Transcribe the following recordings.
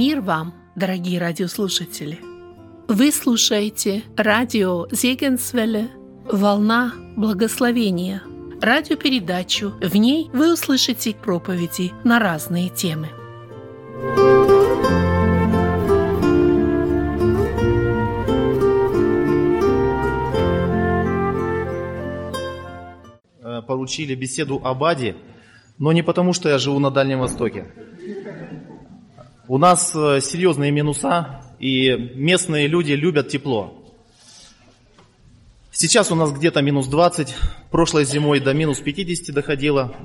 Мир вам, дорогие радиослушатели! Вы слушаете радио Зегенсвелле «Волна благословения», радиопередачу. В ней вы услышите проповеди на разные темы. Поручили беседу об аде, но не потому, что я живу на Дальнем Востоке. У нас серьезные минуса, и местные люди любят тепло. Сейчас у нас где-то минус 20, прошлой зимой до минус 50 доходило.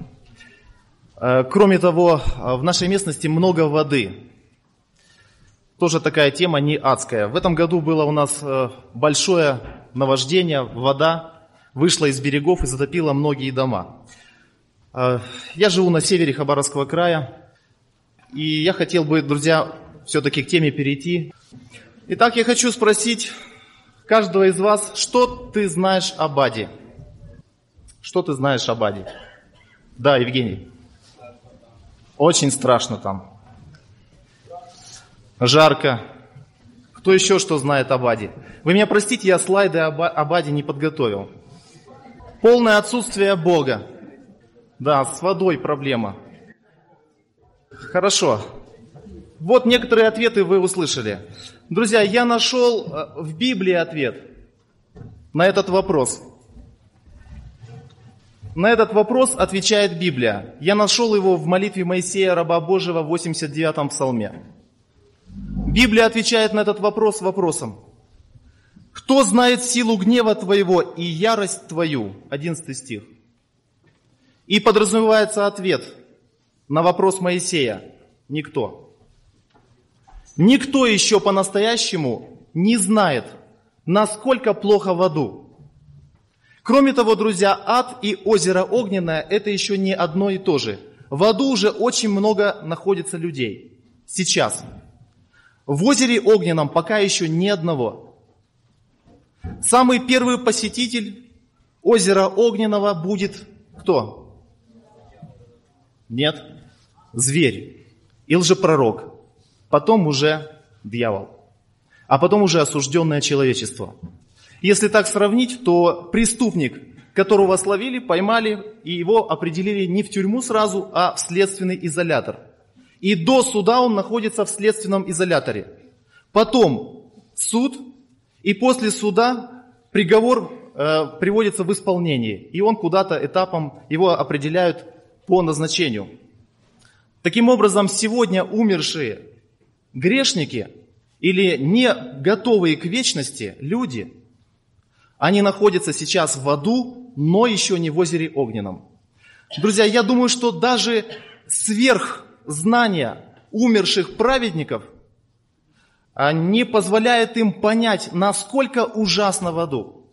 Кроме того, в нашей местности много воды. Тоже такая тема не адская. В этом году было у нас большое наводнение, вода вышла из берегов и затопила многие дома. Я живу на севере Хабаровского края. И я хотел бы, друзья, все-таки к теме перейти. Итак, я хочу спросить каждого из вас, что ты знаешь об аде? Что ты знаешь об аде? Да, Евгений. Очень страшно там. Жарко. Кто еще что знает об аде? Вы меня простите, я слайды об аде не подготовил. Полное отсутствие Бога. Да, с водой проблема. Хорошо. Вот некоторые ответы вы услышали. Друзья, я нашел в Библии ответ на этот вопрос. На этот вопрос отвечает Библия. Я нашел его в молитве Моисея, раба Божьего, в 89-м псалме. Библия отвечает на этот вопрос вопросом. «Кто знает силу гнева твоего и ярость твою?» 11 стих. И подразумевается ответ на вопрос Моисея – никто. Никто еще по-настоящему не знает, насколько плохо в аду. Кроме того, друзья, ад и озеро Огненное – это еще не одно и то же. В аду уже очень много находится людей. Сейчас. В озере Огненном пока еще ни одного. Самый первый посетитель озера Огненного будет кто? Нет, зверь и лжепророк, потом уже дьявол, а потом уже осужденное человечество. Если так сравнить, то преступник, которого словили, поймали и его определили не в тюрьму сразу, а в следственный изолятор. И до суда он находится в следственном изоляторе. Потом суд, и после суда приговор приводится в исполнение, и он куда-то этапом, его определяют по назначению. Таким образом, сегодня умершие грешники или не готовые к вечности люди, они находятся сейчас в аду, но еще не в озере Огненном. Друзья, я думаю, что даже сверхзнания умерших праведников не позволяет им понять, насколько ужасно в аду.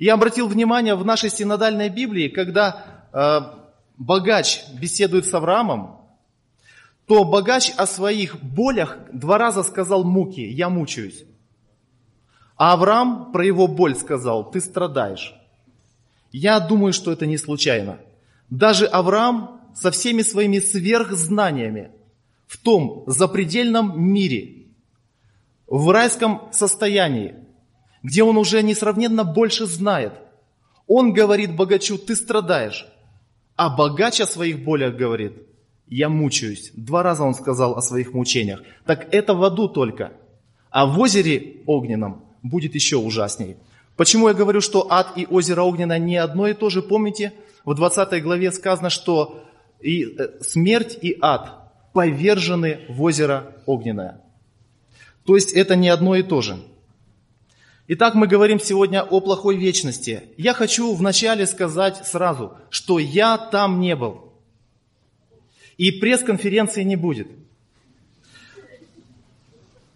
Я обратил внимание в нашей синодальной Библии, когда Богач беседует с Авраамом, то Богач о своих болях 2 раза сказал муки, я мучаюсь. А Авраам про его боль сказал, ты страдаешь. Я думаю, что это не случайно. Даже Авраам со всеми своими сверхзнаниями в том запредельном мире, в райском состоянии, где он уже несравненно больше знает, он говорит Богачу, ты страдаешь. А Богач о своих болях говорит, я мучаюсь. 2 раза он сказал о своих мучениях. Так это в аду только. А в озере Огненном будет еще ужасней. Почему я говорю, что ад и озеро Огненное не одно и то же? Помните, в 20 главе сказано, что и смерть, и ад повержены в озеро Огненное. То есть это не одно и то же. Итак, мы говорим сегодня о плохой вечности. Я хочу вначале сказать сразу, что я там не был. И пресс-конференции не будет.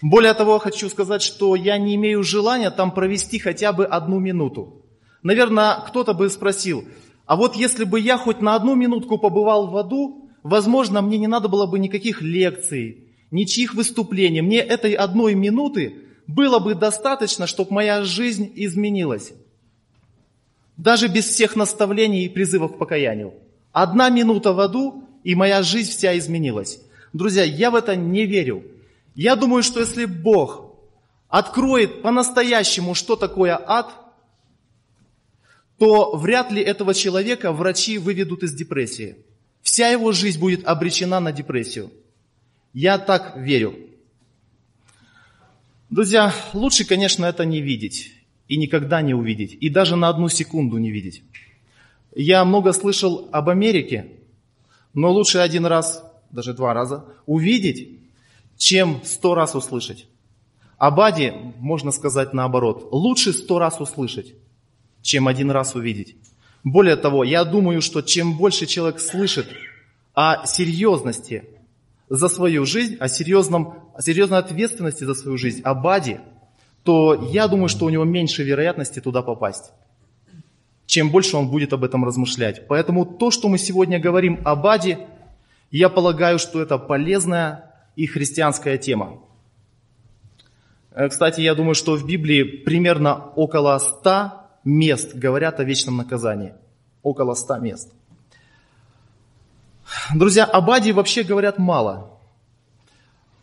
Более того, хочу сказать, что я не имею желания там провести хотя бы 1 минуту. Наверное, кто-то бы спросил, а вот если бы я хоть на 1 минутку побывал в аду, возможно, мне не надо было бы никаких лекций, ничьих выступлений. Мне этой 1 минуты было бы достаточно, чтобы моя жизнь изменилась. Даже без всех наставлений и призывов к покаянию. 1 минута в аду, и моя жизнь вся изменилась. Друзья, я в это не верю. Я думаю, что если Бог откроет по-настоящему, что такое ад, то вряд ли этого человека врачи выведут из депрессии. Вся его жизнь будет обречена на депрессию. Я так верю. Друзья, лучше, конечно, это не видеть и никогда не увидеть, и даже на одну секунду не видеть. Я много слышал об Америке, но лучше один раз, даже два раза увидеть, чем 100 раз услышать. Об аде можно сказать наоборот. Лучше 100 раз услышать, чем один раз увидеть. Более того, я думаю, что чем больше человек слышит о серьезности за свою жизнь, о серьезной ответственности за свою жизнь, о баде, то я думаю, что у него меньше вероятности туда попасть, чем больше он будет об этом размышлять. Поэтому то, что мы сегодня говорим о баде, я полагаю, что это полезная и христианская тема. Кстати, я думаю, что в Библии примерно около 100 мест говорят о вечном наказании. Около 100 мест. Друзья, об аде вообще говорят мало.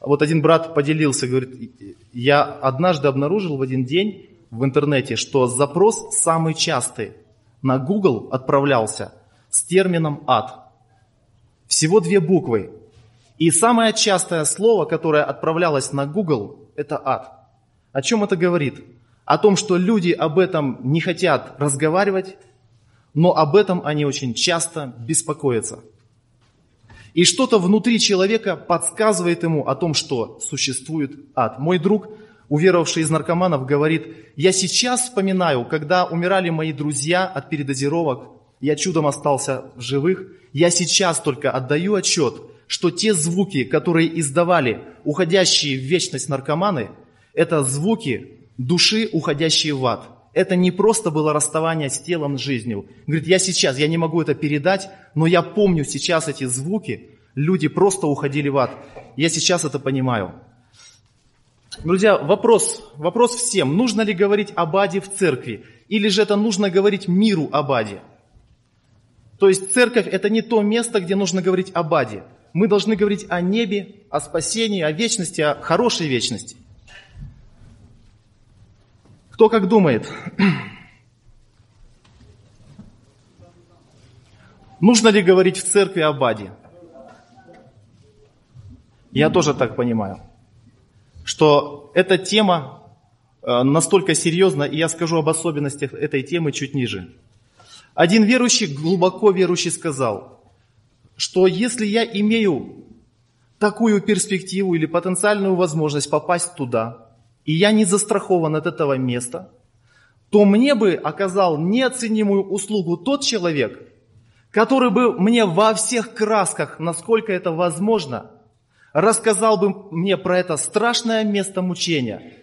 Вот один брат поделился, говорит, я однажды обнаружил в один день в интернете, что запрос самый частый на Google отправлялся с термином «ад». Всего 2 буквы. И самое частое слово, которое отправлялось на Google, это «ад». О чем это говорит? О том, что люди об этом не хотят разговаривать, но об этом они очень часто беспокоятся. И что-то внутри человека подсказывает ему о том, что существует ад. Мой друг, уверовавший из наркоманов, говорит, я сейчас вспоминаю, когда умирали мои друзья от передозировок, я чудом остался в живых, я сейчас только отдаю отчет, что те звуки, которые издавали уходящие в вечность наркоманы, это звуки души, уходящие в ад. Это не просто было расставание с телом, с жизнью. Говорит, я не могу это передать, но я помню сейчас эти звуки. Люди просто уходили в ад. Я сейчас это понимаю. Друзья, вопрос всем. Нужно ли говорить об аде в церкви? Или же это нужно говорить миру об аде? То есть церковь – это не то место, где нужно говорить об аде. Мы должны говорить о небе, о спасении, о вечности, о хорошей вечности. Кто как думает? Нужно ли говорить в церкви об аде? Я тоже так понимаю, что эта тема настолько серьезна, и я скажу об особенностях этой темы чуть ниже. Один верующий, глубоко верующий, сказал, что если я имею такую перспективу или потенциальную возможность попасть туда, и я не застрахован от этого места, то мне бы оказал неоценимую услугу тот человек, который бы мне во всех красках, насколько это возможно, рассказал бы мне про это страшное место мучения,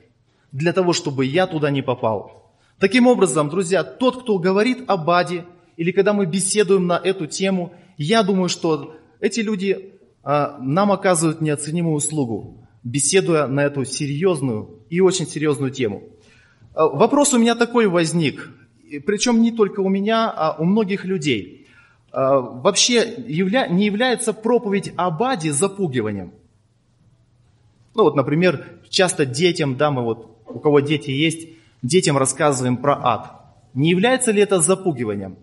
для того, чтобы я туда не попал. Таким образом, друзья, тот, кто говорит об аде, или когда мы беседуем на эту тему, я думаю, что эти люди нам оказывают неоценимую услугу, беседуя на эту серьезную и очень серьезную тему. Вопрос у меня такой возник, причем не только у меня, а у многих людей. Вообще не является проповедь об аде запугиванием? Ну вот, например, часто детям, мы вот, у кого дети есть, детям рассказываем про ад. Не является ли это запугиванием?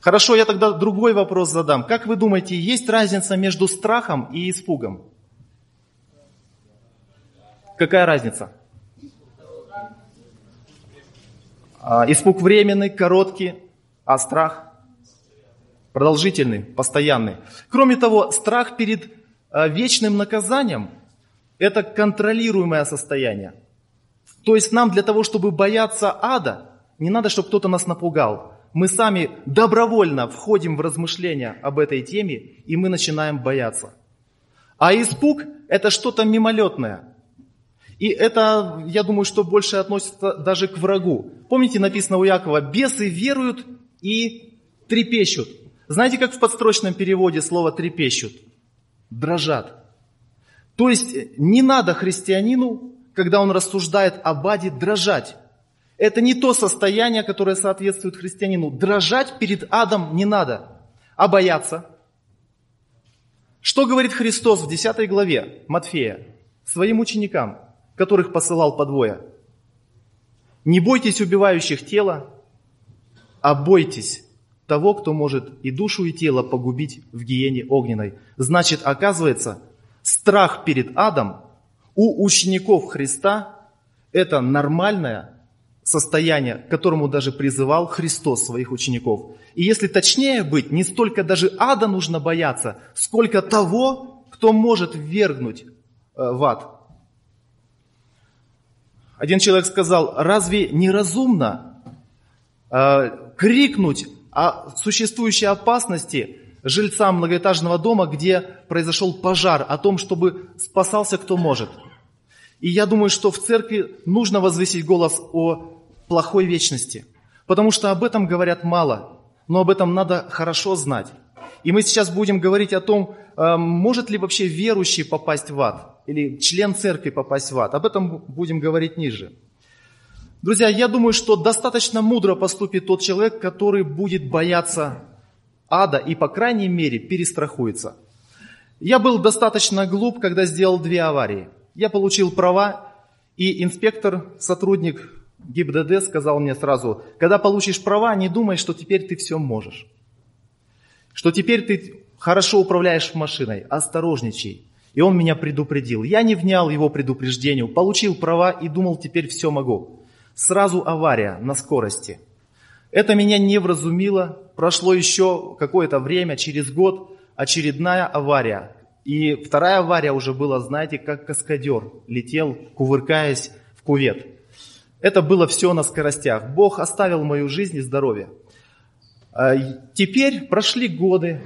Хорошо, я тогда другой вопрос задам. Как вы думаете, есть разница между страхом и испугом? Какая разница? Испуг временный, короткий, а страх продолжительный, постоянный. Кроме того, страх перед вечным наказанием – это контролируемое состояние. То есть нам для того, чтобы бояться ада, не надо, чтобы кто-то нас напугал. Мы сами добровольно входим в размышления об этой теме, и мы начинаем бояться. А испуг – это что-то мимолетное. И это, я думаю, что больше относится даже к врагу. Помните, написано у Иакова, «бесы веруют и трепещут». Знаете, как в подстрочном переводе слово «трепещут»? Дрожат. То есть не надо христианину, когда он рассуждает об аде, дрожать. Это не то состояние, которое соответствует христианину. Дрожать перед адом не надо, а бояться. Что говорит Христос в 10 главе Матфея своим ученикам, которых посылал подвое? «Не бойтесь убивающих тело, а бойтесь того, кто может и душу, и тело погубить в гиене огненной». Значит, оказывается, страх перед адом у учеников Христа – это нормальное состояние, к которому даже призывал Христос своих учеников. И если точнее быть, не столько даже ада нужно бояться, сколько того, кто может ввергнуть в ад. Один человек сказал: разве неразумно крикнуть о существующей опасности жильцам многоэтажного дома, где произошел пожар, о том, чтобы спасался кто может? И я думаю, что в церкви нужно возвысить голос о плохой вечности, потому что об этом говорят мало, но об этом надо хорошо знать. И мы сейчас будем говорить о том, может ли вообще верующий попасть в ад, или член церкви попасть в ад. Об этом будем говорить ниже. Друзья, я думаю, что достаточно мудро поступит тот человек, который будет бояться ада и, по крайней мере, перестрахуется. Я был достаточно глуп, когда сделал 2 аварии. Я получил права, и инспектор, сотрудник ГИБДД, сказал мне сразу: когда получишь права, не думай, что теперь ты все можешь, что теперь ты хорошо управляешь машиной, осторожничай. И он меня предупредил. Я не внял его предупреждению, получил права и думал: теперь все могу. Сразу авария на скорости. Это меня не вразумило. Прошло еще какое-то время, через год, очередная авария. И 2-я авария уже была, знаете, как каскадер. Летел, кувыркаясь, в кувет. Это было все на скоростях. Бог оставил мою жизнь и здоровье. Теперь прошли годы.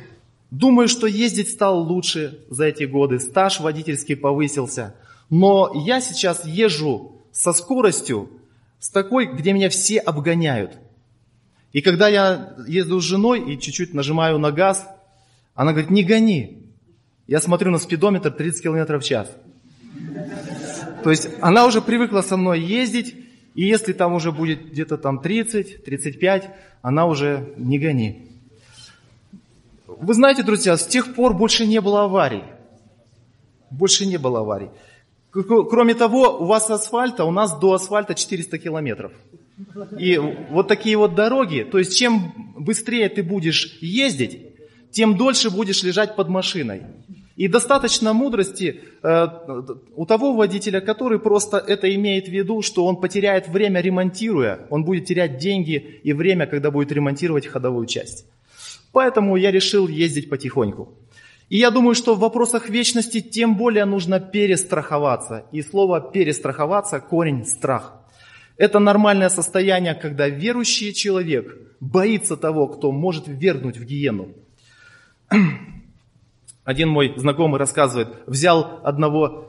Думаю, что ездить стал лучше за эти годы. Стаж водительский повысился. Но я сейчас езжу со скоростью, с такой, где меня все обгоняют. И когда я езжу с женой и чуть-чуть нажимаю на газ, она говорит: не гони. Я смотрю на спидометр — 30 км в час. То есть она уже привыкла со мной ездить, и если там уже будет где-то там 30-35, она уже не гони. Вы знаете, друзья, с тех пор больше не было аварий. Больше не было аварий. Кроме того, у вас асфальт, а у нас до асфальта 400 километров. И вот такие вот дороги. То есть чем быстрее ты будешь ездить, тем дольше будешь лежать под машиной. И достаточно мудрости у того водителя, который просто это имеет в виду, что он потеряет время, ремонтируя. Он будет терять деньги и время, когда будет ремонтировать ходовую часть. Поэтому я решил ездить потихоньку. И я думаю, что в вопросах вечности тем более нужно перестраховаться. И слово «перестраховаться» – корень «страх». Это нормальное состояние, когда верующий человек боится того, кто может ввергнуть в гиену. Один мой знакомый рассказывает: взял одного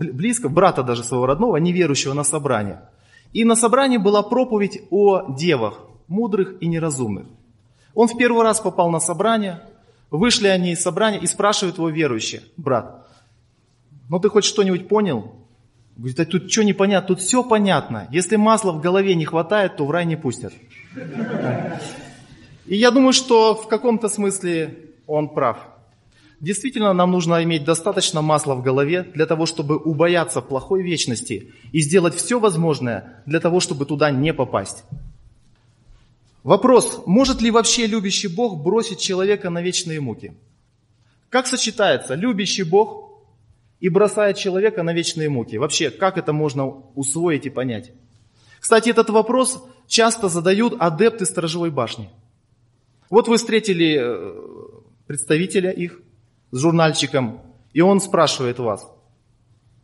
близкого, брата даже своего родного, неверующего, на собрание. И на собрании была проповедь о девах, мудрых и неразумных. Он в первый раз попал на собрание. Вышли они из собрания и спрашивают его верующие: брат, ну ты хоть что-нибудь понял? Говорит: а тут что непонятно? Тут все понятно. Если масла в голове не хватает, то в рай не пустят. И я думаю, что в каком-то смысле он прав. Действительно, нам нужно иметь достаточно масла в голове для того, чтобы убояться плохой вечности и сделать все возможное для того, чтобы туда не попасть. Вопрос: может ли вообще любящий Бог бросить человека на вечные муки? Как сочетается любящий Бог и бросает человека на вечные муки? Вообще, как это можно усвоить и понять? Кстати, этот вопрос часто задают адепты Сторожевой башни. Вот вы встретили представителя их с журнальчиком, и он спрашивает вас: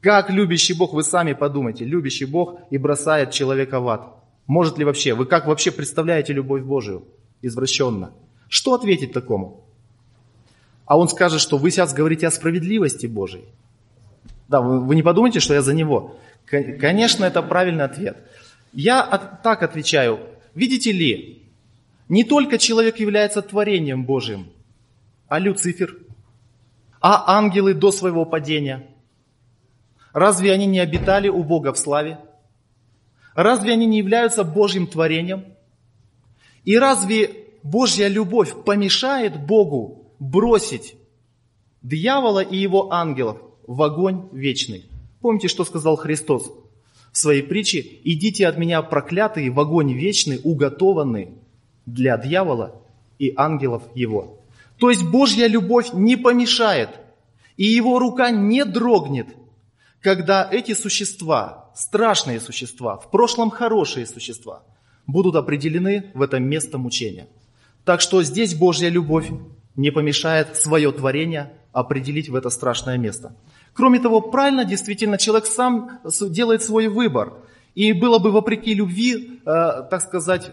как любящий Бог, вы сами подумайте, любящий Бог и бросает человека в ад? Может ли вообще? Вы как вообще представляете любовь Божию извращенно? Что ответить такому? А он скажет, что вы сейчас говорите о справедливости Божией. Да, вы не подумайте, что я за него. Конечно, это правильный ответ. Я так отвечаю. Видите ли, не только человек является творением Божьим, а Люцифер, а ангелы до своего падения. Разве они не обитали у Бога в славе? Разве они не являются Божьим творением? И разве Божья любовь помешает Богу бросить дьявола и его ангелов в огонь вечный. Помните, что сказал Христос в своей притче? «Идите от меня, проклятые, в огонь вечный, уготованный для дьявола и ангелов его». То есть Божья любовь не помешает, и его рука не дрогнет, когда эти существа, страшные существа, в прошлом хорошие существа, будут определены в это место мучения. Так что здесь Божья любовь не помешает свое творение определить в это страшное место. Кроме того, правильно, действительно, человек сам делает свой выбор. И было бы вопреки любви, так сказать,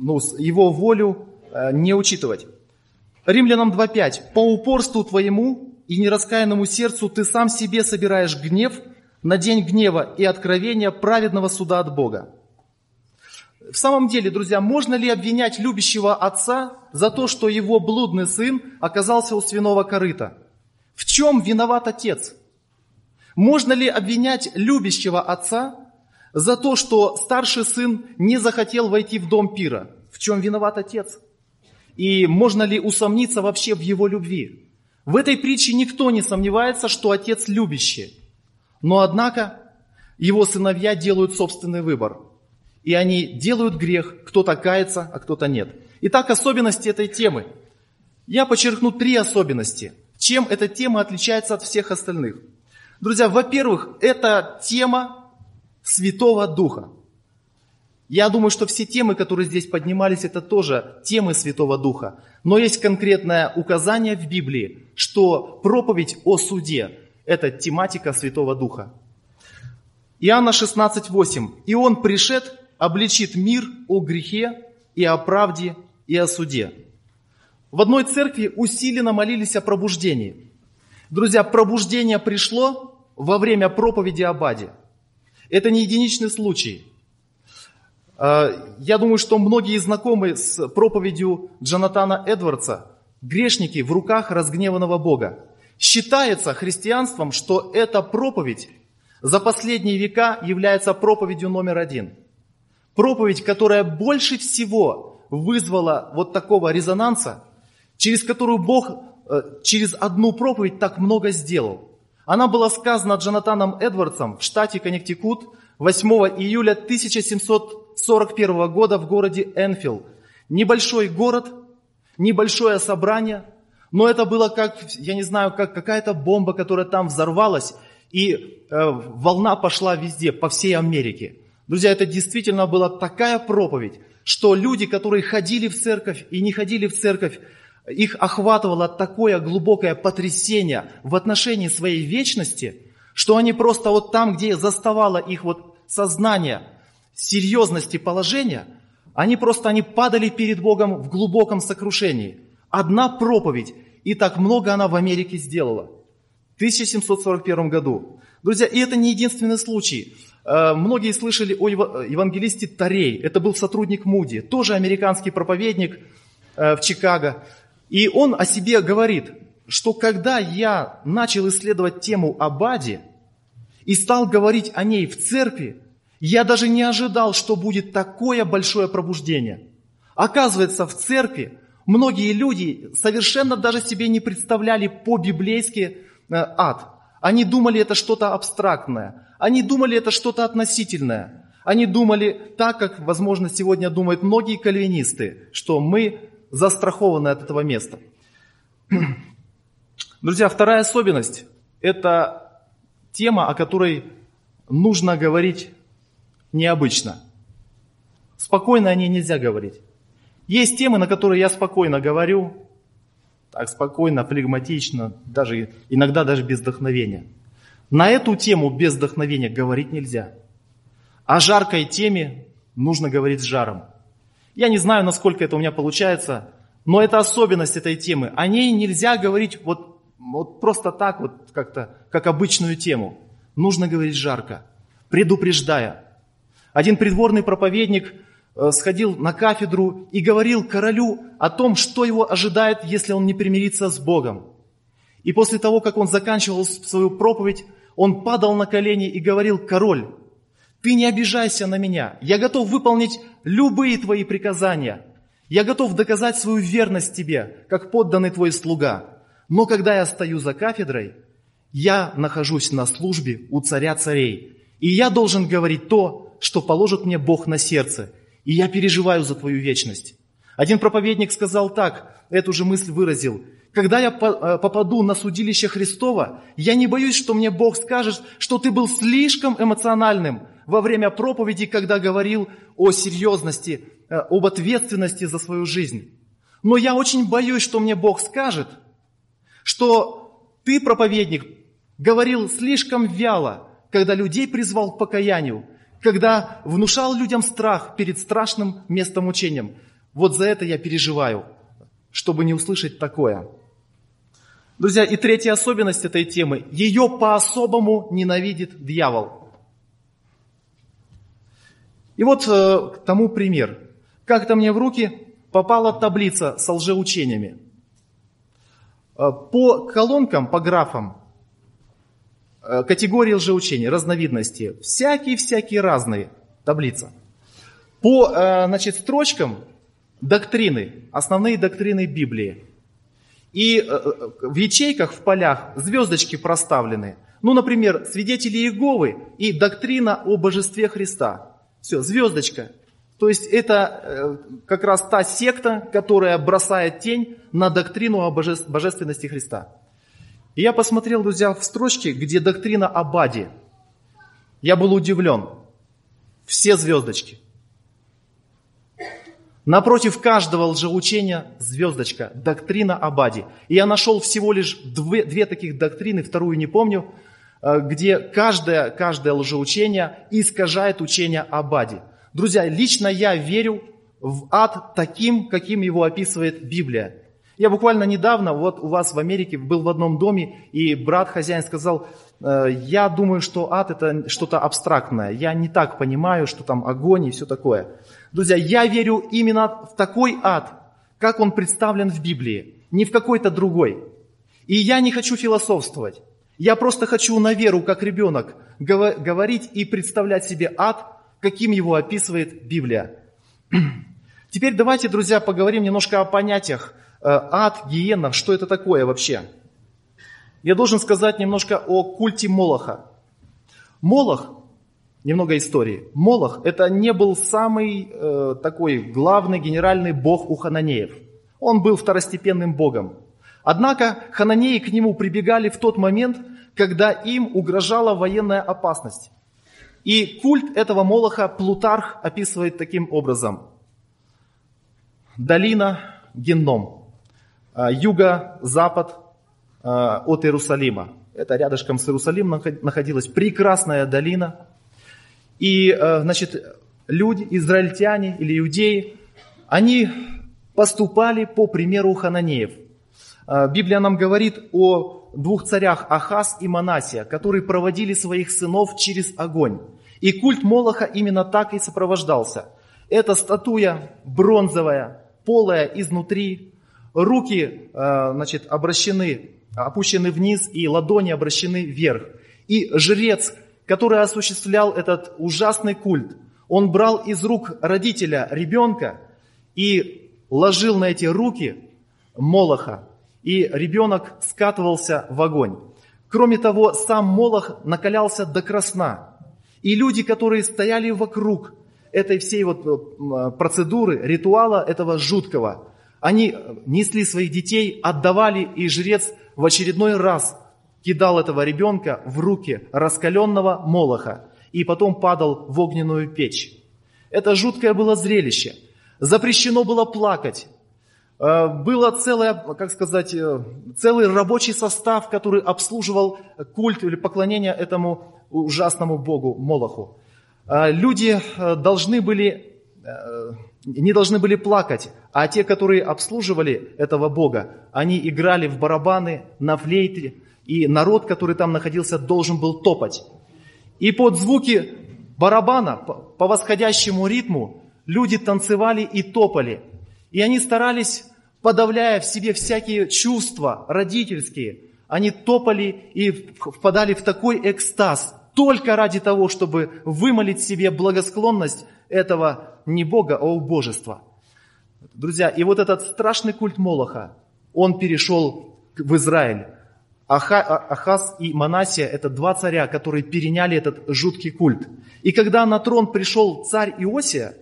его волю не учитывать. Римлянам 2:5. «По упорству твоему и нераскаянному сердцу ты сам себе собираешь гнев на день гнева и откровения праведного суда от Бога». В самом деле, друзья, можно ли обвинять любящего отца за то, что его блудный сын оказался у свиного корыта? В чем виноват отец? Можно ли обвинять любящего отца за то, что старший сын не захотел войти в дом пира? В чем виноват отец? И можно ли усомниться вообще в его любви? В этой притче никто не сомневается, что отец любящий. Но однако его сыновья делают собственный выбор. И они делают грех, кто-то кается, а кто-то нет. Итак, особенности этой темы. Я подчеркну три особенности. Чем эта тема отличается от всех остальных? Друзья, во-первых, это тема Святого Духа. Я думаю, что все темы, которые здесь поднимались, это тоже темы Святого Духа. Но есть конкретное указание в Библии, что проповедь о суде – это тематика Святого Духа. Иоанна 16:8. «И Он пришед, обличит мир о грехе и о правде и о суде». В одной церкви усиленно молились о пробуждении. Друзья, пробуждение пришло во время проповеди об аде. Это не единичный случай. Я думаю, что многие знакомы с проповедью Джонатана Эдвардса «Грешники в руках разгневанного Бога». Считается христианством, что эта проповедь за последние века является проповедью номер один. Проповедь, которая больше всего вызвала вот такого резонанса, через которую Бог через одну проповедь так много сделал. Она была сказана Джонатаном Эдвардсом в штате Коннектикут 8 июля 1741 года в городе Энфил. Небольшой город, небольшое собрание, но это было как, я не знаю, как какая-то бомба, которая там взорвалась, и волна пошла везде, по всей Америке. Друзья, это действительно была такая проповедь, что люди, которые ходили в церковь и не ходили в церковь, их охватывало такое глубокое потрясение в отношении своей вечности, что они просто вот там, где заставало их вот сознание серьезности положения, они падали перед Богом в глубоком сокрушении. Одна проповедь, и так много она в Америке сделала. В 1741 году. Друзья, и это не единственный случай. Многие слышали о евангелисте Тарей. Это был сотрудник Муди, тоже американский проповедник в Чикаго. И он о себе говорит, что когда я начал исследовать тему об аде и стал говорить о ней в церкви, я даже не ожидал, что будет такое большое пробуждение. Оказывается, в церкви многие люди совершенно даже себе не представляли по-библейски ад. Они думали, это что-то абстрактное. Они думали, это что-то относительное. Они думали так, как, возможно, сегодня думают многие кальвинисты, что мы застрахованы от этого места. Друзья, вторая особенность – это тема, о которой нужно говорить необычно. Спокойно о ней нельзя говорить. Есть темы, на которые я спокойно говорю, так спокойно, флегматично, даже, иногда даже без вдохновения. На эту тему без вдохновения говорить нельзя. О жаркой теме нужно говорить с жаром. Я не знаю, насколько это у меня получается, но это особенность этой темы. О ней нельзя говорить вот просто так, вот как-то, как обычную тему. Нужно говорить жарко, предупреждая. Один придворный проповедник сходил на кафедру и говорил королю о том, что его ожидает, если он не примирится с Богом. И после того, как он заканчивал свою проповедь, он падал на колени и говорил: «Король, ты не обижайся на меня, я готов выполнить любые твои приказания, я готов доказать свою верность тебе, как подданный твой слуга, Но когда я стою за кафедрой, я нахожусь на службе у царя царей, и я должен говорить то, что положит мне Бог на сердце, и я переживаю за твою вечность». Один проповедник сказал так, эту же мысль выразил: «Когда я попаду на судилище Христово, я не боюсь, что мне Бог скажет, что ты был слишком эмоциональным во время проповеди, когда говорил о серьезности, об ответственности за свою жизнь. Но я очень боюсь, что мне Бог скажет, что ты, проповедник, говорил слишком вяло, когда людей призвал к покаянию, когда внушал людям страх перед страшным местомучением. Вот за это я переживаю, чтобы не услышать такое». Друзья, и третья особенность этой темы: ее по-особому ненавидит дьявол. И вот к тому пример. Как-то мне в руки попала таблица со лжеучениями. По колонкам, по графам, категории лжеучений, разновидности, всякие-всякие разные таблица. По, значит, строчкам доктрины, основные доктрины Библии. И в ячейках, в полях звездочки проставлены. Ну, например, свидетели Иеговы и доктрина о божестве Христа. Все, звездочка. То есть это как раз та секта, которая бросает тень на доктрину о божественности Христа. И я посмотрел, друзья, в строчке, где доктрина о Баде. Я был удивлен. Все звездочки. Напротив каждого лжеучения звездочка, доктрина о Баде. И я нашел всего лишь две таких доктрины, вторую не помню, где каждое лжеучение искажает учение о Баде. Друзья, лично я верю в ад таким, каким его описывает Библия. Я буквально недавно, вот у вас в Америке, был в одном доме, и брат-хозяин сказал: «Я думаю, что ад – это что-то абстрактное, я не так понимаю, что там огонь и все такое». Друзья, я верю именно в такой ад, как он представлен в Библии, не в какой-то другой. И я не хочу философствовать, я просто хочу на веру, как ребенок, говорить и представлять себе ад, каким его описывает Библия. Теперь давайте, друзья, поговорим немножко о понятиях. Ад, гиена, что это такое вообще? Я должен сказать немножко о культе Молоха. Молох, немного истории. Молох – это не был самый такой главный генеральный бог у хананеев. Он был второстепенным богом. Однако хананеи к нему прибегали в тот момент, когда им угрожала военная опасность. И культ этого Молоха Плутарх описывает таким образом. Долина Генном, юго-запад от Иерусалима. Это рядышком с Иерусалимом находилась прекрасная долина. И, значит, люди, израильтяне или иудеи, они поступали по примеру хананеев. Библия нам говорит о двух царях, Ахаз и Манасия, которые проводили своих сынов через огонь. И культ Молоха именно так и сопровождался. Это статуя бронзовая, полая изнутри, руки, значит, опущены вниз, и ладони обращены вверх. И жрец, который осуществлял этот ужасный культ, он брал из рук родителя ребенка и ложил на эти руки Молоха, и ребенок скатывался в огонь. Кроме того, сам Молох накалялся до красна, и люди, которые стояли вокруг этой всей вот процедуры, ритуала этого жуткого, они несли своих детей, отдавали, и жрец в очередной раз кидал этого ребенка в руки раскаленного Молоха и потом падал в огненную печь. Это жуткое было зрелище. Запрещено было плакать. Было целый рабочий состав, который обслуживал культ или поклонение этому ужасному богу Молоху. Люди не должны были плакать, а те, которые обслуживали этого бога, они играли в барабаны, на флейте, и народ, который там находился, должен был топать. И под звуки барабана, по восходящему ритму, люди танцевали и топали. И они старались, подавляя в себе всякие чувства родительские, они топали и впадали в такой экстаз, только ради того, чтобы вымолить себе благосклонность этого не бога, а убожества. Друзья, и вот этот страшный культ Молоха, он перешел к в Израиль. Ахаз и Манасия – это два царя, которые переняли этот жуткий культ. И когда на трон пришел царь Иосия,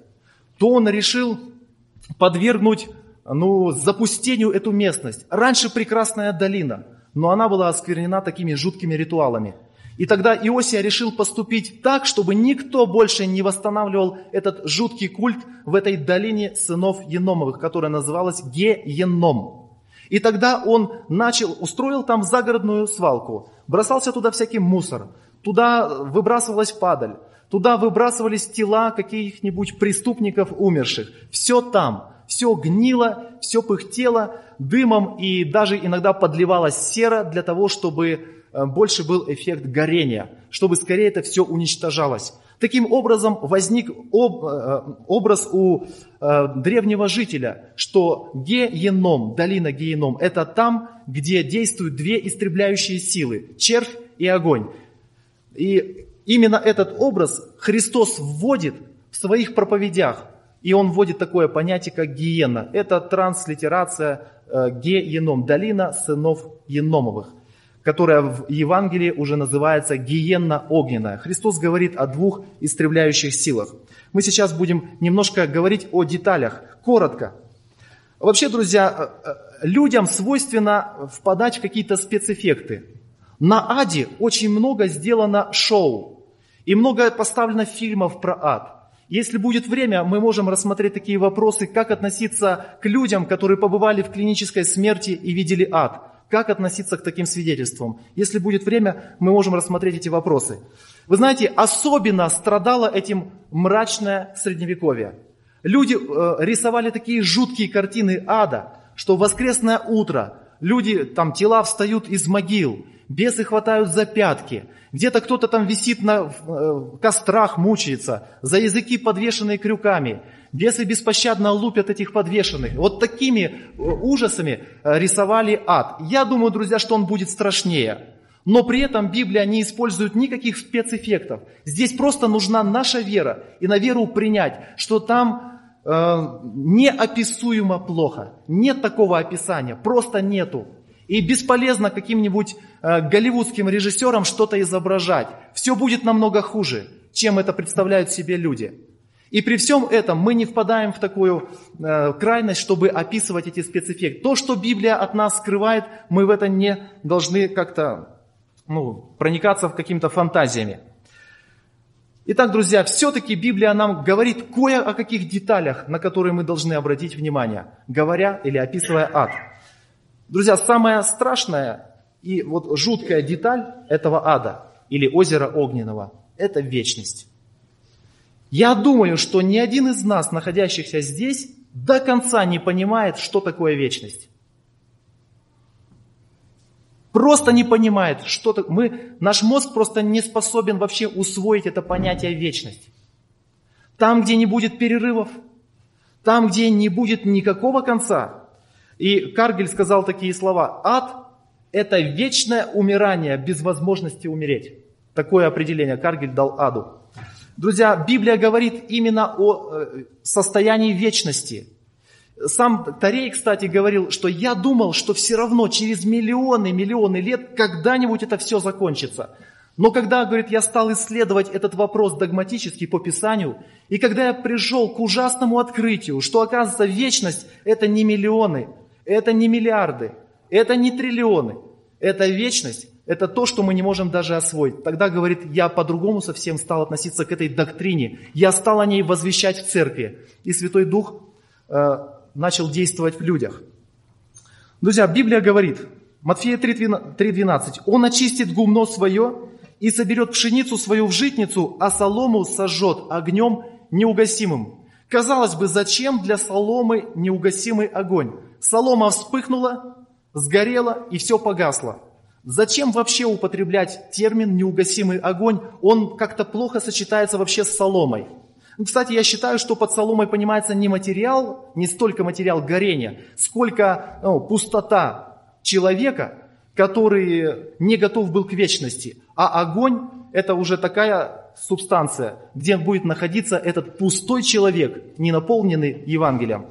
то он решил подвергнуть запустению эту местность. Раньше прекрасная долина, но она была осквернена такими жуткими ритуалами. И тогда Иосия решил поступить так, чтобы никто больше не восстанавливал этот жуткий культ в этой долине сынов Еномовых, которая называлась Ге-Еном. И тогда он устроил там загородную свалку, бросался туда всякий мусор, туда выбрасывалась падаль, туда выбрасывались тела каких-нибудь преступников умерших. Все там, все гнило, все пыхтело дымом и даже иногда подливалась сера для того, чтобы больше был эффект горения, чтобы скорее это все уничтожалось. Таким образом возник образ у древнего жителя, что Ге-Еном, долина Ге-Еном, это там, где действуют две истребляющие силы – червь и огонь. И именно этот образ Христос вводит в своих проповедях, и он вводит такое понятие, как гиена. Это транслитерация Ге-Еном, долина сынов Еномовых, которая в Евангелии уже называется «гиенна огненная». Христос говорит о двух истребляющих силах. Мы сейчас будем немножко говорить о деталях, коротко. Вообще, друзья, людям свойственно впадать в какие-то спецэффекты. На аде очень много сделано шоу, и много поставлено фильмов про ад. Если будет время, мы можем рассмотреть такие вопросы, как относиться к людям, которые побывали в клинической смерти и видели ад. Как относиться к таким свидетельствам? Если будет время, мы можем рассмотреть эти вопросы. Вы знаете, особенно страдало этим мрачное средневековье. Люди рисовали такие жуткие картины ада, что в воскресное утро люди, там тела встают из могил, бесы хватают за пятки, где-то кто-то там висит на кострах, мучается, за языки подвешенные крюками. Бесы беспощадно лупят этих подвешенных. Вот такими ужасами рисовали ад. Я думаю, друзья, что он будет страшнее. Но при этом Библия не использует никаких спецэффектов. Здесь просто нужна наша вера. И на веру принять, что там неописуемо плохо. Нет такого описания. Просто нету. И бесполезно каким-нибудь голливудским режиссерам что-то изображать. Все будет намного хуже, чем это представляют себе люди. И при всем этом мы не впадаем в такую крайность, чтобы описывать эти спецэффекты. То, что Библия от нас скрывает, мы в это не должны как-то проникаться в какими-то фантазиями. Итак, друзья, все-таки Библия нам говорит кое о каких деталях, на которые мы должны обратить внимание, говоря или описывая ад. Друзья, самая страшная и жуткая деталь этого ада или озера огненного – это вечность. Я думаю, что ни один из нас, находящихся здесь, до конца не понимает, что такое вечность. Просто не понимает, что такое. Наш мозг просто не способен вообще усвоить это понятие вечность. Там, где не будет перерывов, там, где не будет никакого конца. И Каргель сказал такие слова: ад – это вечное умирание без возможности умереть. Такое определение Каргель дал аду. Друзья, Библия говорит именно о состоянии вечности. Сам Тарей, кстати, говорил, что я думал, что все равно через миллионы лет когда-нибудь это все закончится. Но когда, говорит, я стал исследовать этот вопрос догматически по Писанию, и когда я пришел к ужасному открытию, что, оказывается, вечность – это не миллионы, это не миллиарды, это не триллионы, это вечность. Это то, что мы не можем даже освоить. Тогда, говорит, я по-другому совсем стал относиться к этой доктрине. Я стал о ней возвещать в церкви. И Святой Дух начал действовать в людях. Друзья, Библия говорит, Матфея 3:12, «Он очистит гумно свое и соберет пшеницу свою в житницу, а солому сожжет огнем неугасимым». Казалось бы, зачем для соломы неугасимый огонь? Солома вспыхнула, сгорела и все погасло. Зачем вообще употреблять термин «неугасимый огонь»? Он как-то плохо сочетается вообще с соломой. Кстати, я считаю, что под соломой понимается не материал, не столько материал горения, сколько пустота человека, который не готов был к вечности. А огонь – это уже такая субстанция, где будет находиться этот пустой человек, не наполненный Евангелием.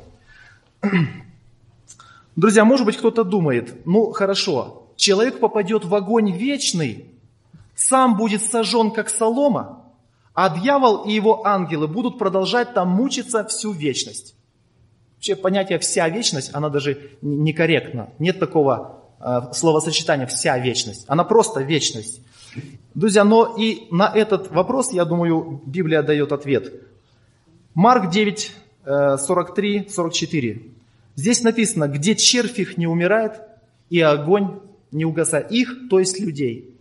Друзья, может быть, кто-то думает, ну хорошо, человек попадет в огонь вечный, сам будет сожжен, как солома, а дьявол и его ангелы будут продолжать там мучиться всю вечность. Вообще понятие «вся вечность», она даже некорректна. Нет такого словосочетания «вся вечность». Она просто вечность. Друзья, но и на этот вопрос, я думаю, Библия дает ответ. Марк 9, 43-44. Здесь написано: «Где червь их не умирает, и огонь не угасает». Их, то есть людей.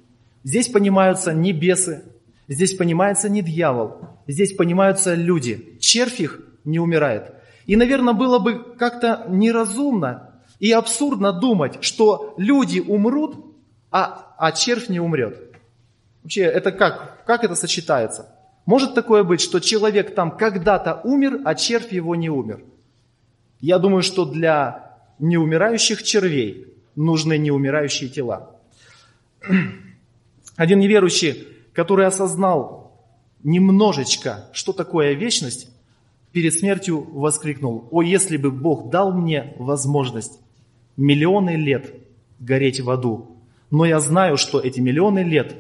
Здесь понимаются не бесы, здесь понимается не дьявол, здесь понимаются люди. Червь их не умирает. И, наверное, было бы как-то неразумно и абсурдно думать, что люди умрут, а червь не умрет. Вообще, это как это сочетается? Может такое быть, что человек там когда-то умер, а червь его не умер? Я думаю, что для неумирающих червей нужны неумирающие тела. Один неверующий, который осознал немножечко, что такое вечность, перед смертью воскликнул: «О, если бы Бог дал мне возможность миллионы лет гореть в аду, но я знаю, что эти миллионы лет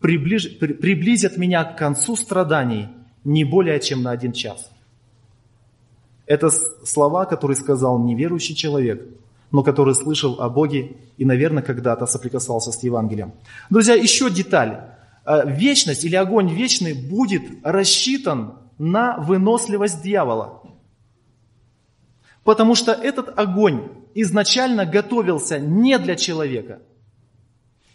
приблизят меня к концу страданий не более чем на 1 час». Это слова, которые сказал неверующий человек, но который слышал о Боге и, наверное, когда-то соприкасался с Евангелием. Друзья, еще деталь. Вечность или огонь вечный будет рассчитан на выносливость дьявола. Потому что этот огонь изначально готовился не для человека.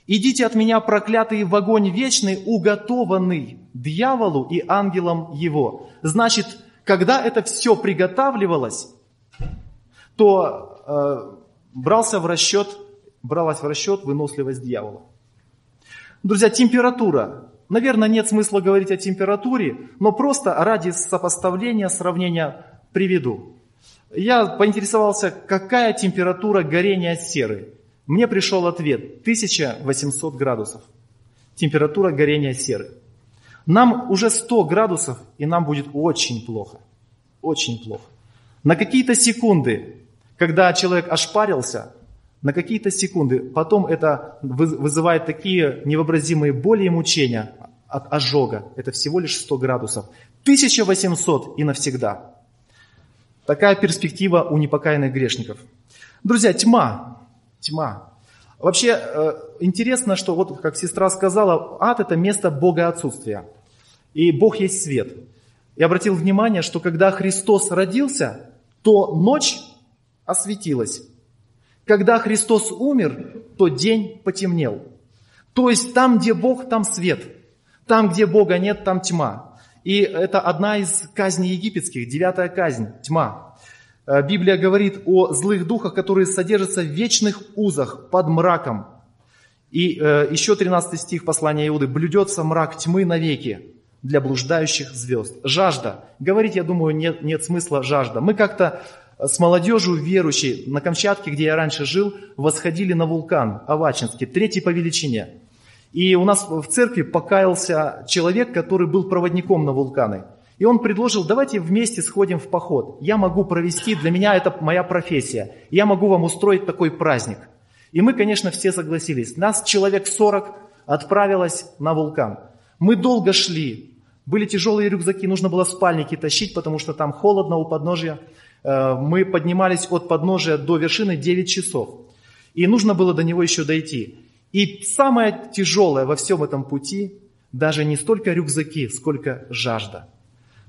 «Идите от меня, проклятые, в огонь вечный, уготованный дьяволу и ангелам его». Значит, когда это все приготавливалось, то бралась в расчет выносливость дьявола. Друзья, температура. Наверное, нет смысла говорить о температуре, но просто ради сопоставления, сравнения приведу. Я поинтересовался, какая температура горения серы. Мне пришел ответ: 1800 градусов. Температура горения серы. Нам уже 100 градусов, и нам будет очень плохо. Очень плохо. На какие-то секунды, когда человек ошпарился, на какие-то секунды, потом это вызывает такие невообразимые боли и мучения от ожога. Это всего лишь 100 градусов. 1800 и навсегда. Такая перспектива у непокаянных грешников. Друзья, тьма. Тьма. Вообще, интересно, что, вот как сестра сказала, ад – это место богоотсутствия. И Бог есть свет. Я обратил внимание, что когда Христос родился, то ночь осветилась. Когда Христос умер, то день потемнел. То есть там, где Бог, там свет. Там, где Бога нет, там тьма. И это одна из казней египетских, 9-я казнь – тьма. Библия говорит о злых духах, которые содержатся в вечных узах под мраком. И еще 13 стих послания Иуды: «Блюдется мрак тьмы навеки для блуждающих звезд». Жажда. Говорить, я думаю, нет смысла, жажда. Мы как-то с молодежью верующей на Камчатке, где я раньше жил, восходили на вулкан Авачинский, 3-й по величине. И у нас в церкви покаялся человек, который был проводником на вулканы. И он предложил: давайте вместе сходим в поход. Я могу провести, для меня это моя профессия. Я могу вам устроить такой праздник. И мы, конечно, все согласились. Нас человек 40 отправилось на вулкан. Мы долго шли. Были тяжелые рюкзаки, нужно было спальники тащить, потому что там холодно у подножия. Мы поднимались от подножия до вершины 9 часов. И нужно было до него еще дойти. И самое тяжелое во всем этом пути даже не столько рюкзаки, сколько жажда.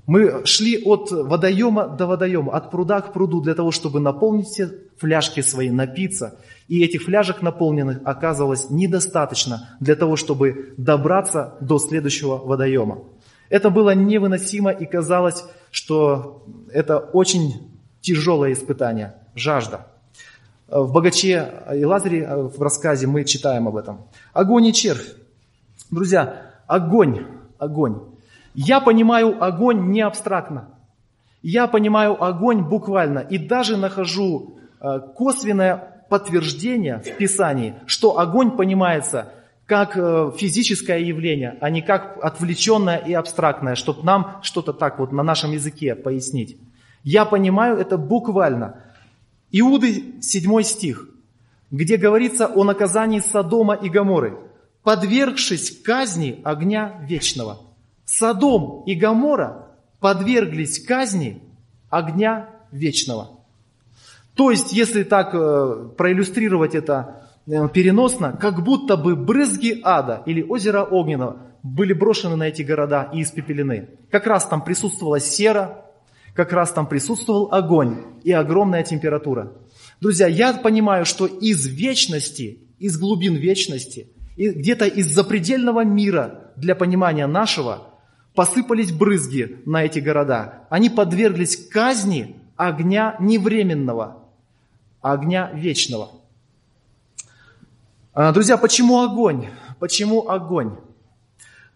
Мы шли от водоема до водоема, от пруда к пруду для того, чтобы наполнить все фляжки свои, напиться. И этих фляжек наполненных оказалось недостаточно для того, чтобы добраться до следующего водоема. Это было невыносимо, и казалось, что это очень тяжелое испытание – жажда. В «Богаче» и «Лазаре» в рассказе мы читаем об этом. Огонь и червь. Друзья, огонь, огонь. Я понимаю огонь не абстрактно. Я понимаю огонь буквально. И даже нахожу косвенное подтверждение в Писании, что огонь понимается как физическое явление, а не как отвлеченное и абстрактное, чтобы нам что-то так вот на нашем языке пояснить. Я понимаю это буквально. Иуды, 7 стих, где говорится о наказании Содома и Гоморы, подвергшись казни огня вечного. Содом и Гомора подверглись казни огня вечного. То есть, если так проиллюстрировать это переносно, как будто бы брызги ада или озера огненного были брошены на эти города и испепелены. Как раз там присутствовала сера, как раз там присутствовал огонь и огромная температура. Друзья, я понимаю, что из вечности, из глубин вечности, где-то из запредельного мира для понимания нашего посыпались брызги на эти города. Они подверглись казни огня не временного, а огня вечного. Друзья, почему огонь? Почему огонь?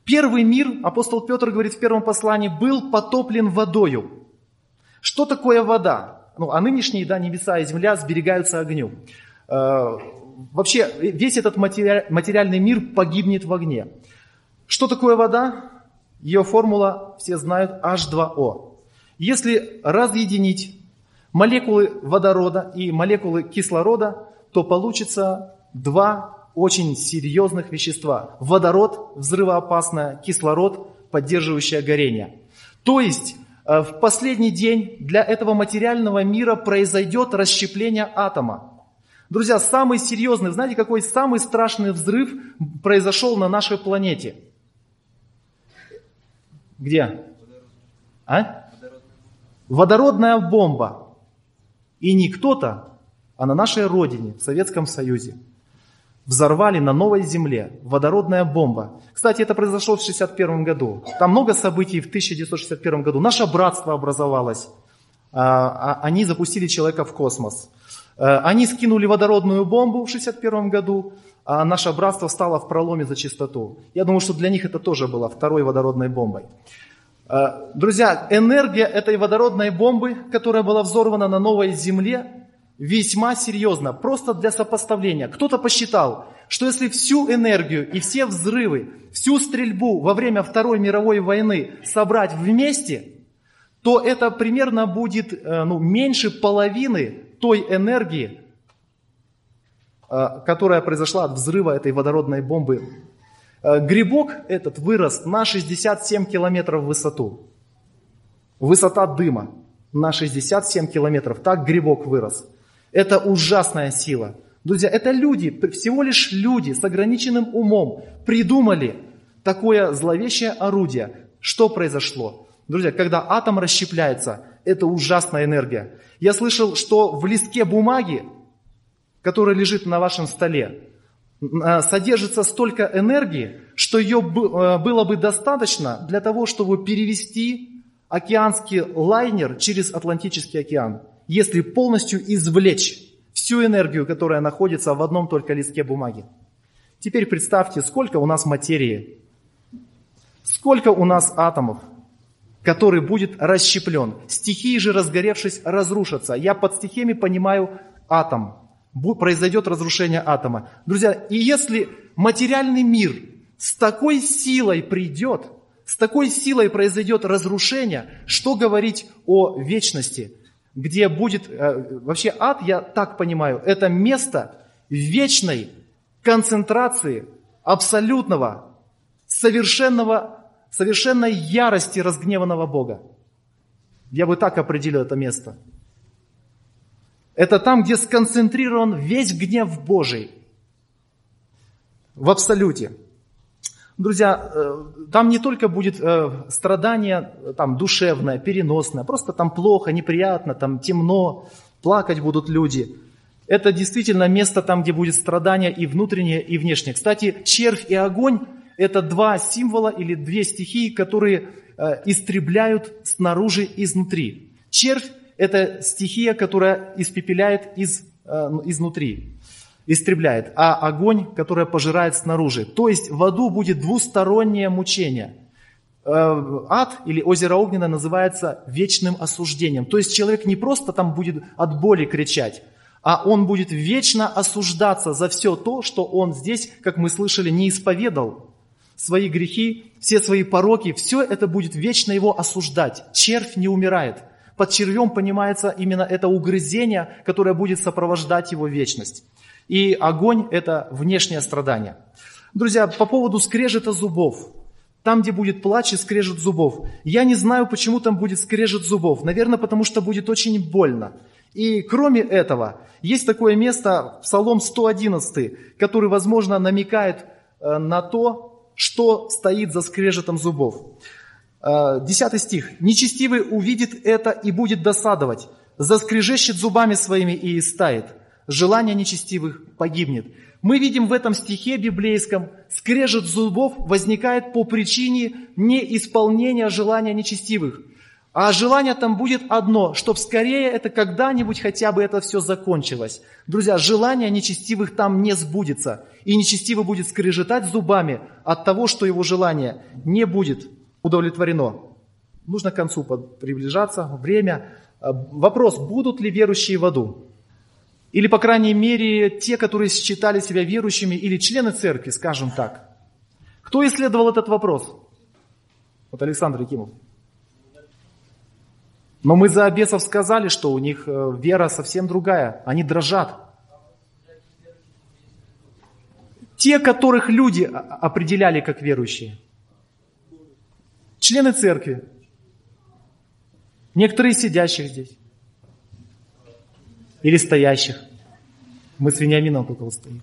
Первый мир, апостол Петр говорит в первом послании, был потоплен водою. Что такое вода? Ну, а нынешние, да, небеса и земля сберегаются огню. Вообще, весь этот материальный мир погибнет в огне. Что такое вода? Ее формула, все знают, H2O. Если разъединить молекулы водорода и молекулы кислорода, то получится два очень серьезных вещества. Водород, взрывоопасное, кислород, поддерживающее горение. То есть, в последний день для этого материального мира произойдет расщепление атома. Друзья, самый серьезный, знаете, какой самый страшный взрыв произошел на нашей планете? Где? А? Водородная бомба. И не кто-то, а на нашей родине, в Советском Союзе. Взорвали на Новой Земле. Водородная бомба. Кстати, это произошло в 1961 году. Там много событий в 1961 году. Наше братство образовалось. Они запустили человека в космос. Они скинули водородную бомбу в 1961 году, а наше братство стало в проломе за чистоту. Я думаю, что для них это тоже было второй водородной бомбой. Друзья, энергия этой водородной бомбы, которая была взорвана на Новой Земле, весьма серьезно, просто для сопоставления. Кто-то посчитал, что если всю энергию и все взрывы, всю стрельбу во время Второй мировой войны собрать вместе, то это примерно будет меньше половины той энергии, которая произошла от взрыва этой водородной бомбы. Грибок этот вырос на 67 километров в высоту. Высота дыма на 67 километров. Так грибок вырос. Это ужасная сила. Друзья, это люди, всего лишь люди с ограниченным умом придумали такое зловещее орудие. Что произошло? Друзья, когда атом расщепляется, это ужасная энергия. Я слышал, что в листке бумаги, который лежит на вашем столе, содержится столько энергии, что ее было бы достаточно для того, чтобы перевести океанский лайнер через Атлантический океан. Если полностью извлечь всю энергию, которая находится в одном только листке бумаги. Теперь представьте, сколько у нас материи, сколько у нас атомов, который будет расщеплен. Стихии же, разгоревшись, разрушатся. Я под стихиями понимаю атом. Произойдет разрушение атома. Друзья, и если материальный мир с такой силой придет, с такой силой произойдет разрушение, что говорить о вечности? Где будет, вообще ад, я так понимаю, это место вечной концентрации абсолютного, совершенной ярости разгневанного Бога. Я бы так определил это место. Это там, где сконцентрирован весь гнев Божий. В абсолюте. Друзья, там не только будет страдание там, душевное, переносное, просто там плохо, неприятно, там темно, плакать будут люди. Это действительно место там, где будет страдание и внутреннее, и внешнее. Кстати, червь и огонь – это два символа или две стихии, которые истребляют снаружи и изнутри. Червь – это стихия, которая испепеляет изнутри. Истребляет, а огонь, который пожирает снаружи. То есть в аду будет двустороннее мучение. Ад или озеро огненное называется вечным осуждением. То есть человек не просто там будет от боли кричать, а он будет вечно осуждаться за все то, что он здесь, как мы слышали, не исповедал. Свои грехи, все свои пороки, все это будет вечно его осуждать. Червь не умирает. Под червем понимается именно это угрызение, которое будет сопровождать его вечность. И огонь – это внешнее страдание. Друзья, по поводу скрежета зубов. Там, где будет плач и скрежет зубов. Я не знаю, почему там будет скрежет зубов. Наверное, потому что будет очень больно. И кроме этого, есть такое место, Псалом 111, который, возможно, намекает на то, что стоит за скрежетом зубов. 10 стих. «Нечестивый увидит это и будет досадовать, заскрежещет зубами своими и истает. Желание нечестивых погибнет». Мы видим в этом стихе библейском, скрежет зубов возникает по причине неисполнения желания нечестивых. А желание там будет одно, чтобы скорее это когда-нибудь хотя бы это все закончилось. Друзья, желание нечестивых там не сбудется. И нечестивый будет скрежетать зубами от того, что его желание не будет удовлетворено. Нужно к концу приближаться, время. Вопрос, будут ли верующие в аду? Или, по крайней мере, те, которые считали себя верующими, или члены церкви, скажем так. Кто исследовал этот вопрос? Вот Александр Якимов. Но мы за бесов сказали, что у них вера совсем другая. Они дрожат. Те, которых люди определяли как верующие. Члены церкви. Некоторые сидящих здесь. Или стоящих. Мы с Вениамином только вот стоим.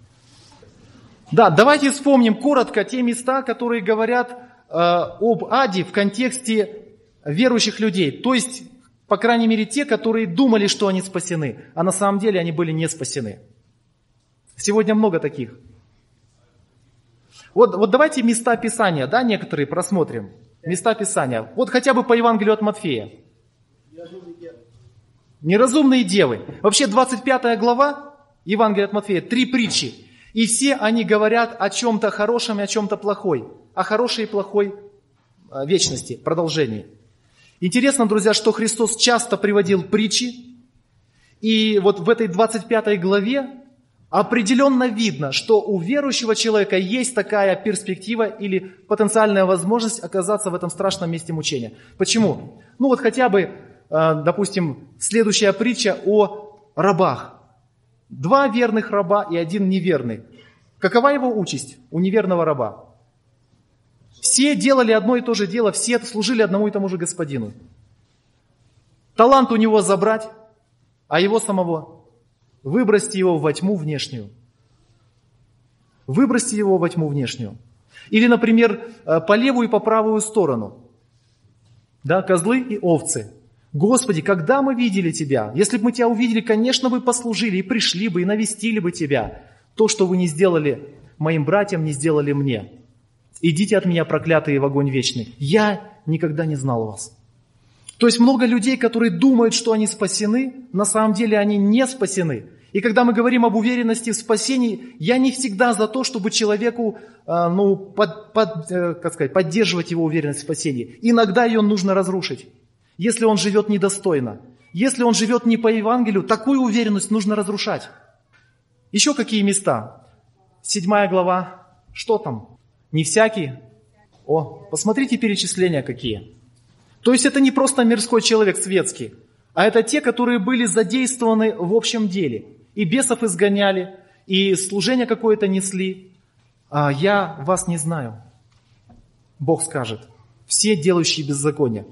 Да, давайте вспомним коротко те места, которые говорят об аде в контексте верующих людей. То есть... По крайней мере, те, которые думали, что они спасены, а на самом деле они были не спасены. Сегодня много таких. Вот давайте места Писания, да, некоторые просмотрим. Места Писания. Вот хотя бы по Евангелию от Матфея. Неразумные девы. Вообще 25 глава Евангелия от Матфея, 3 притчи. И все они говорят о чем-то хорошем и о чем-то плохой. О хорошей и плохой вечности, продолжении. Интересно, друзья, что Христос часто приводил притчи, и вот в этой 25 главе определенно видно, что у верующего человека есть такая перспектива или потенциальная возможность оказаться в этом страшном месте мучения. Почему? Ну вот хотя бы, допустим, следующая притча о рабах. 2 верных раба и 1 неверный. Какова его участь у неверного раба? Все делали одно и то же дело, все служили одному и тому же господину. Талант у него забрать, а его самого выбросьте его во тьму внешнюю. Выбросьте его во тьму внешнюю. Или, например, по левую и по правую сторону. Да, козлы и овцы. Господи, когда мы видели Тебя? Если бы мы Тебя увидели, конечно, бы послужили и пришли бы, и навестили бы Тебя. То, что вы не сделали моим братьям, не сделали мне. «Идите от меня, проклятые, в огонь вечный! Я никогда не знал вас!» То есть много людей, которые думают, что они спасены, на самом деле они не спасены. И когда мы говорим об уверенности в спасении, я не всегда за то, чтобы человеку поддерживать его уверенность в спасении. Иногда ее нужно разрушить, если он живет недостойно. Если он живет не по Евангелию, такую уверенность нужно разрушать. Еще какие места? 7 глава. Что там? Не всякий? О, посмотрите перечисления какие. То есть это не просто мирской человек светский, а это те, которые были задействованы в общем деле. И бесов изгоняли, и служение какое-то несли. А я вас не знаю. Бог скажет. Все делающие беззаконие.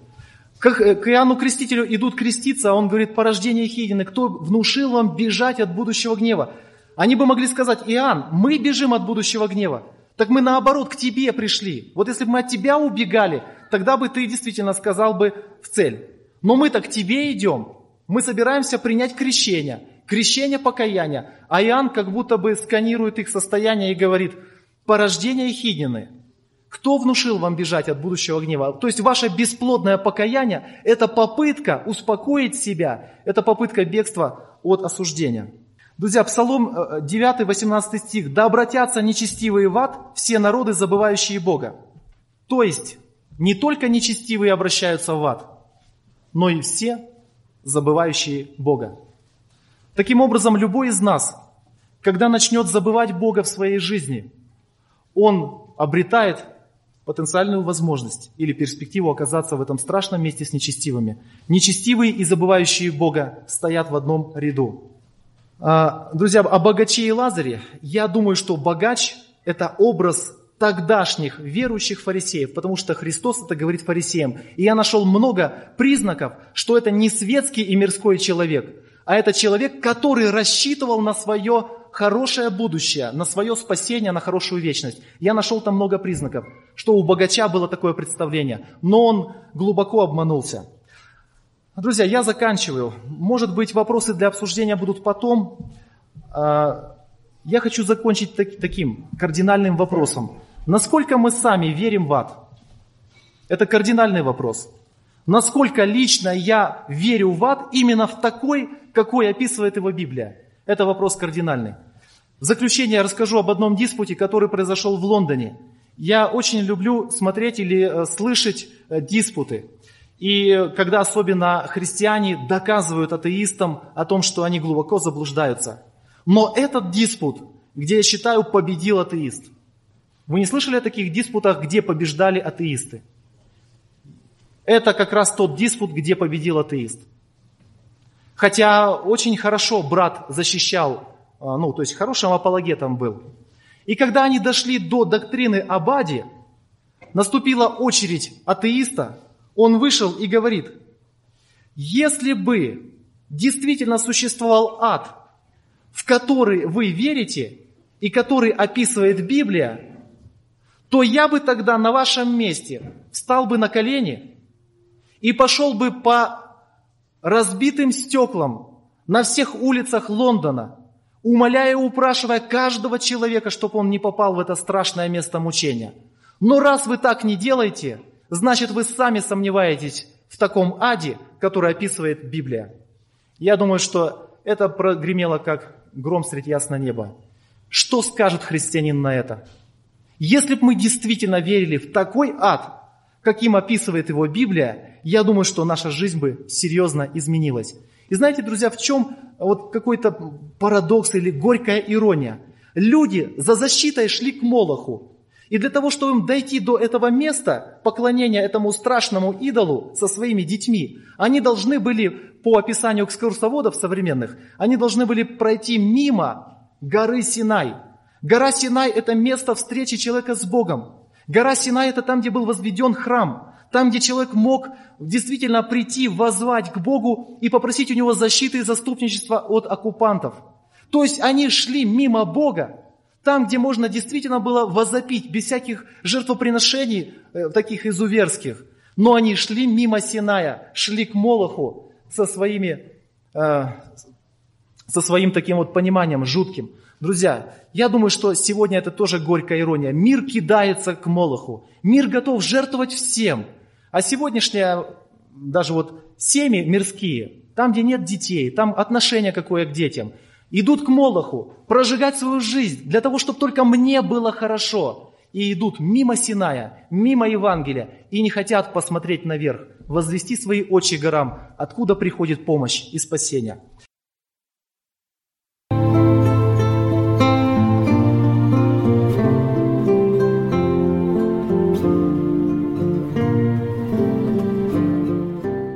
К Иоанну Крестителю идут креститься, а он говорит, порождение Ехидины, кто внушил вам бежать от будущего гнева? Они бы могли сказать, Иоанн, мы бежим от будущего гнева. Так мы наоборот к тебе пришли. Вот если бы мы от тебя убегали, тогда бы ты действительно сказал бы в цель. Но мы-то к тебе идем. Мы собираемся принять крещение. Крещение покаяния. А Иоанн как будто бы сканирует их состояние и говорит, порождение Ехиднины. Кто внушил вам бежать от будущего гнева? То есть ваше бесплодное покаяние – это попытка успокоить себя. Это попытка бегства от осуждения. Друзья, Псалом 9, 18 стих. «Да обратятся нечестивые в ад, все народы, забывающие Бога». То есть, не только нечестивые обращаются в ад, но и все, забывающие Бога. Таким образом, любой из нас, когда начнет забывать Бога в своей жизни, он обретает потенциальную возможность или перспективу оказаться в этом страшном месте с нечестивыми. Нечестивые и забывающие Бога стоят в одном ряду. Друзья, о богаче и Лазаре. Я думаю, что богач – это образ тогдашних верующих фарисеев, потому что Христос это говорит фарисеям. И я нашел много признаков, что это не светский и мирской человек, а это человек, который рассчитывал на свое хорошее будущее, на свое спасение, на хорошую вечность. Я нашел там много признаков, что у богача было такое представление, но он глубоко обманулся. Друзья, я заканчиваю. Может быть, вопросы для обсуждения будут потом. Я хочу закончить таким кардинальным вопросом. Насколько мы сами верим в ад? Это кардинальный вопрос. Насколько лично я верю в ад именно в такой, какой описывает его Библия? Это вопрос кардинальный. В заключение я расскажу об одном диспуте, который произошел в Лондоне. Я очень люблю смотреть или слышать диспуты. И когда особенно христиане доказывают атеистам о том, что они глубоко заблуждаются. Но этот диспут, где, я считаю, победил атеист. Вы не слышали о таких диспутах, где побеждали атеисты? Это как раз тот диспут, где победил атеист. Хотя очень хорошо брат защищал, то есть хорошим апологетом был. И когда они дошли до доктрины об аде, наступила очередь атеиста, он вышел и говорит: если бы действительно существовал ад, в который вы верите и который описывает Библия, то я бы тогда на вашем месте встал бы на колени и пошел бы по разбитым стеклам на всех улицах Лондона, умоляя и упрашивая каждого человека, чтобы он не попал в это страшное место мучения. Но раз вы так не делаете, значит, вы сами сомневаетесь в таком аде, который описывает Библия. Я думаю, что это прогремело, как гром средь ясного неба. Что скажет христианин на это? Если бы мы действительно верили в такой ад, каким описывает его Библия, я думаю, что наша жизнь бы серьезно изменилась. И знаете, друзья, в чем вот какой-то парадокс или горькая ирония? Люди за защитой шли к Молоху. И для того, чтобы им дойти до этого места, поклонения этому страшному идолу со своими детьми, они должны были, по описанию экскурсоводов современных, они должны были пройти мимо горы Синай. Гора Синай – это место встречи человека с Богом. Гора Синай – это там, где был возведен храм, там, где человек мог действительно прийти, воззвать к Богу и попросить у него защиты и заступничества от оккупантов. То есть они шли мимо Бога, там, где можно действительно было возопить, без всяких жертвоприношений таких изуверских. Но они шли мимо Синая, шли к Молоху со своим таким вот пониманием жутким. Друзья, я думаю, что сегодня это тоже горькая ирония. Мир кидается к Молоху. Мир готов жертвовать всем. А сегодняшние, даже вот семьи мирские, там, где нет детей, там отношение какое к детям, идут к Молоху прожигать свою жизнь для того, чтобы только мне было хорошо. И идут мимо Синая, мимо Евангелия, и не хотят посмотреть наверх, возвести свои очи горам, откуда приходит помощь и спасение.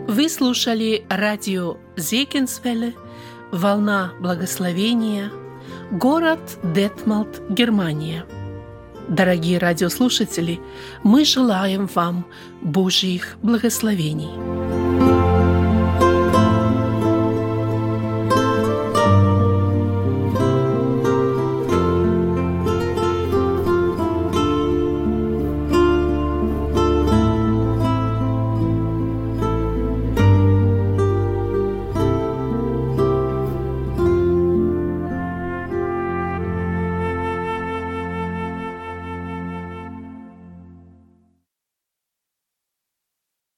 Вы слушали радио Зегенсвелле, «Волна благословения», город Детмалт, Германия. Дорогие радиослушатели, мы желаем вам Божьих благословений.